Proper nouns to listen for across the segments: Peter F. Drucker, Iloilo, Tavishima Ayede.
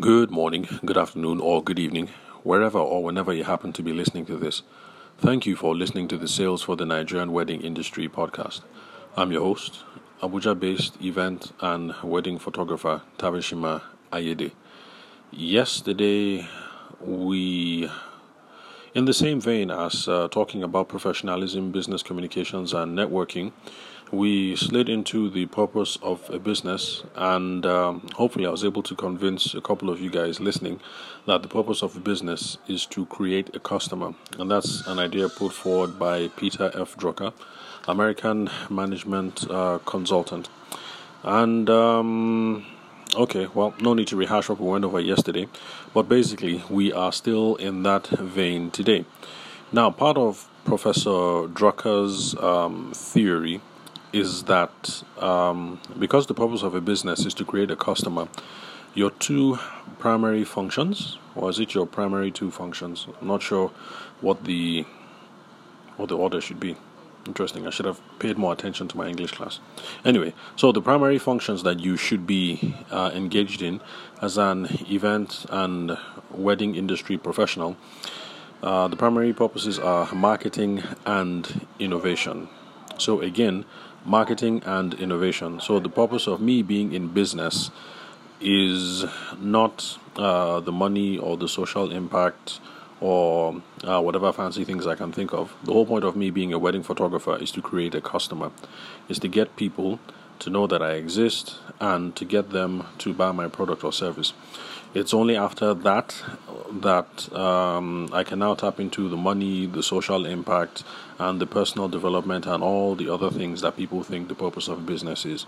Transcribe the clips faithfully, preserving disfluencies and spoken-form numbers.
Good morning, good afternoon, or good evening, wherever or whenever you happen to be listening to this. Thank you for listening to the Sales for the Nigerian Wedding Industry podcast. I'm your host, Abuja-based event and wedding photographer Tavishima Ayede. Yesterday, we, in the same vein as uh, talking about professionalism, business communications, and networking, we slid into the purpose of a business, and um, hopefully I was able to convince a couple of you guys listening that the purpose of a business is to create a customer. And that's an idea put forward by Peter F. Drucker, American management uh, consultant. And um, okay, well, no need to rehash what we went over yesterday, but basically we are still in that vein today. Now, part of Professor Drucker's um, theory is that um, because the purpose of a business is to create a customer, your two primary functions, or is it your primary two functions? I'm not sure what the what the order should be. Interesting, I should have paid more attention to my English class. Anyway, so the primary functions that you should be uh, engaged in as an event and wedding industry professional, uh, the primary purposes are marketing and innovation. So again, marketing and innovation. So the purpose of me being in business is not uh, the money or the social impact or uh, whatever fancy things I can think of. The whole point of me being a wedding photographer is to create a customer, is to get people to know that I exist and to get them to buy my product or service. It's only after that that um, I can now tap into the money, the social impact, and the personal development and all the other things that people think the purpose of business is.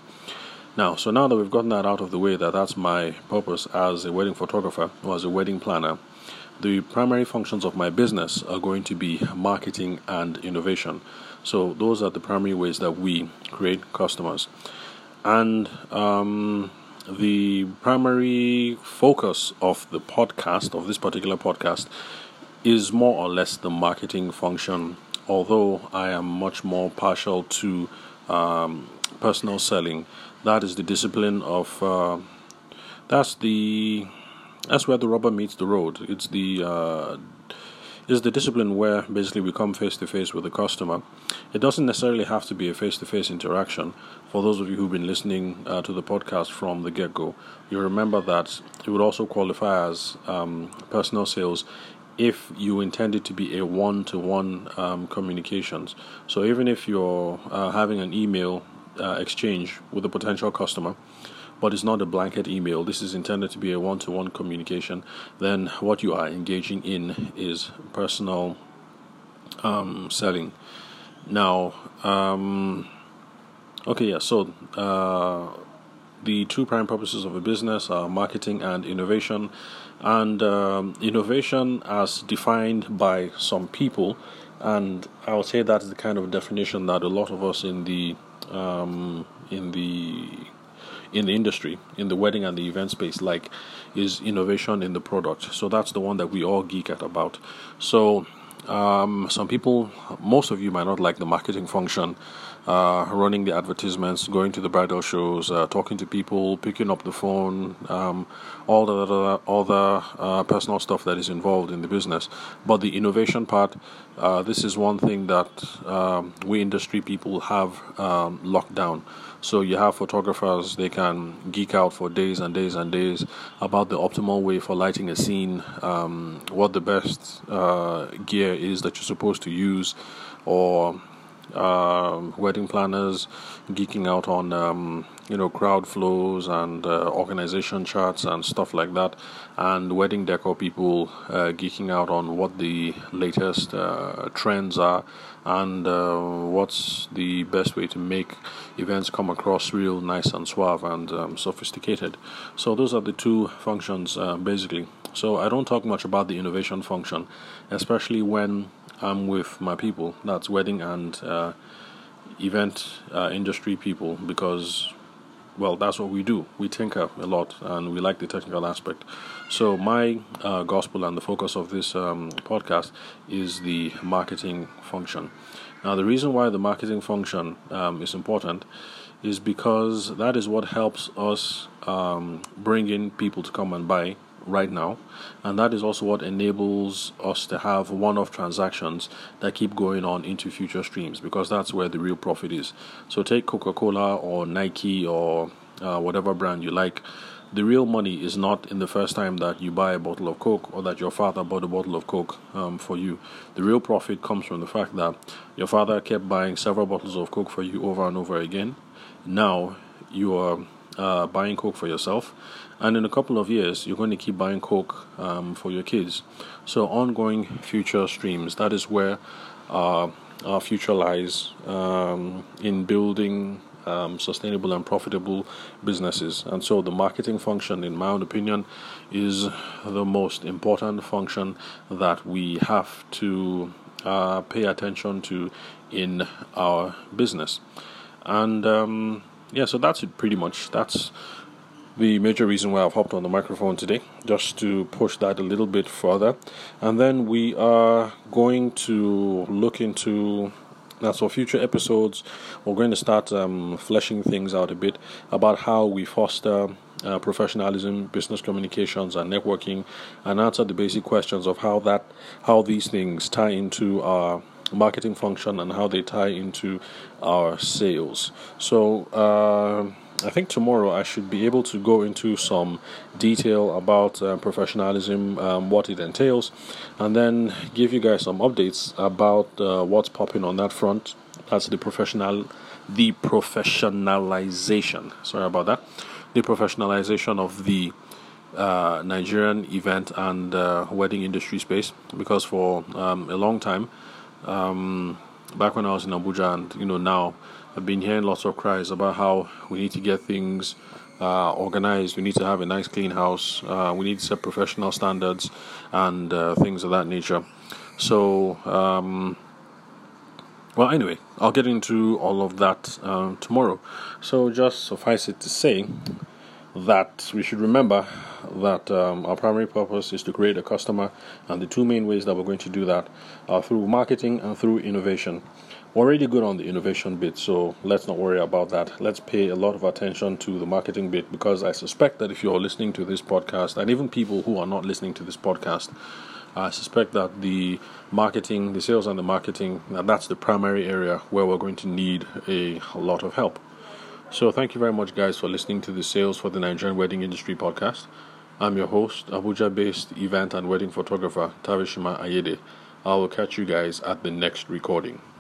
Now, so now that we've gotten that out of the way, that that's my purpose as a wedding photographer or as a wedding planner, the primary functions of my business are going to be marketing and innovation. So those are the primary ways that we create customers. And um, the primary focus of the podcast, of this particular podcast, is more or less the marketing function, although I am much more partial to um, personal selling. That is the discipline of, uh, that's the, that's where the rubber meets the road. It's the uh, is the discipline where basically we come face-to-face with the customer. It doesn't necessarily have to be a face-to-face interaction. For those of you who've been listening uh, to the podcast from the get-go, you remember that it would also qualify as um, personal sales if you intend it to be a one-to-one um, communications. So even if you're uh, having an email uh, exchange with a potential customer, but it's not a blanket email, this is intended to be a one-to-one communication, then what you are engaging in is personal um, selling. Now, um, okay, yeah, so uh, the two prime purposes of a business are marketing and innovation, and um, innovation as defined by some people, and I would say that's the kind of definition that a lot of us in the um, in the in the industry, in the wedding and the event space, like, is innovation in the product. So that's the one that we all geek out about. So um, some people, most of you might not like the marketing function, uh, running the advertisements, going to the bridal shows, uh, talking to people, picking up the phone, um, all the other, other uh, personal stuff that is involved in the business. But the innovation part, uh, this is one thing that um, we industry people have um, locked down. So you have photographers, they can geek out for days and days and days about the optimal way for lighting a scene, um, what the best uh, gear is that you're supposed to use, or uh, wedding planners geeking out on um, you know crowd flows and uh, organization charts and stuff like that, and wedding decor people uh, geeking out on what the latest uh, trends are, and uh, what's the best way to make events come across real nice and suave and um, sophisticated. So those are the two functions, uh, basically. So I don't talk much about the innovation function, especially when I'm with my people. That's wedding and uh, event uh, industry people, because, well, that's what we do. We tinker a lot, and we like the technical aspect. So my uh, gospel and the focus of this um, podcast is the marketing function. Now, the reason why the marketing function um, is important is because that is what helps us um, bring in people to come and buy right now, and that is also what enables us to have one-off transactions that keep going on into future streams, because that's where the real profit is. So take Coca-Cola or Nike or uh, whatever brand you like. The real money is not in the first time that you buy a bottle of Coke or that your father bought a bottle of Coke um, for you. The real profit comes from the fact that your father kept buying several bottles of Coke for you over and over again. Now you are uh, buying Coke for yourself, and in a couple of years you're going to keep buying Coke um, for your kids. So ongoing future streams, that is where uh, our future lies um, in building Um, sustainable and profitable businesses. And so the marketing function, in my own opinion, is the most important function that we have to uh, pay attention to in our business. And um, yeah, so that's it pretty much. That's the major reason why I've hopped on the microphone today, just to push that a little bit further. And then we are going to look into... Now, so future episodes, we're going to start um, fleshing things out a bit about how we foster uh, professionalism, business communications, and networking, and answer the basic questions of how that, how these things tie into our marketing function and how they tie into our sales. So uh, I think tomorrow I should be able to go into some detail about uh, professionalism, um, what it entails, and then give you guys some updates about uh, what's popping on that front. That's the professional, the professionalization. Sorry about that. The professionalization of the uh, Nigerian event and uh, wedding industry space, because for um, a long time, um, back when I was in Abuja, and you know now, I've been hearing lots of cries about how we need to get things Uh, organized, we need to have a nice clean house, uh, we need to set professional standards and uh, things of that nature. So um, well anyway, I'll get into all of that uh, tomorrow. So just suffice it to say that we should remember that um, our primary purpose is to create a customer, and the two main ways that we're going to do that are through marketing and through innovation. Already good on the innovation bit, so let's not worry about that. Let's pay a lot of attention to the marketing bit, because I suspect that if you're listening to this podcast, and even people who are not listening to this podcast, I suspect that the marketing, the sales and the marketing, now that's the primary area where we're going to need a lot of help. So thank you very much, guys, for listening to the Sales for the Nigerian Wedding Industry podcast. I'm your host, Abuja-based event and wedding photographer Tavishima Ayede. I will catch you guys at the next recording.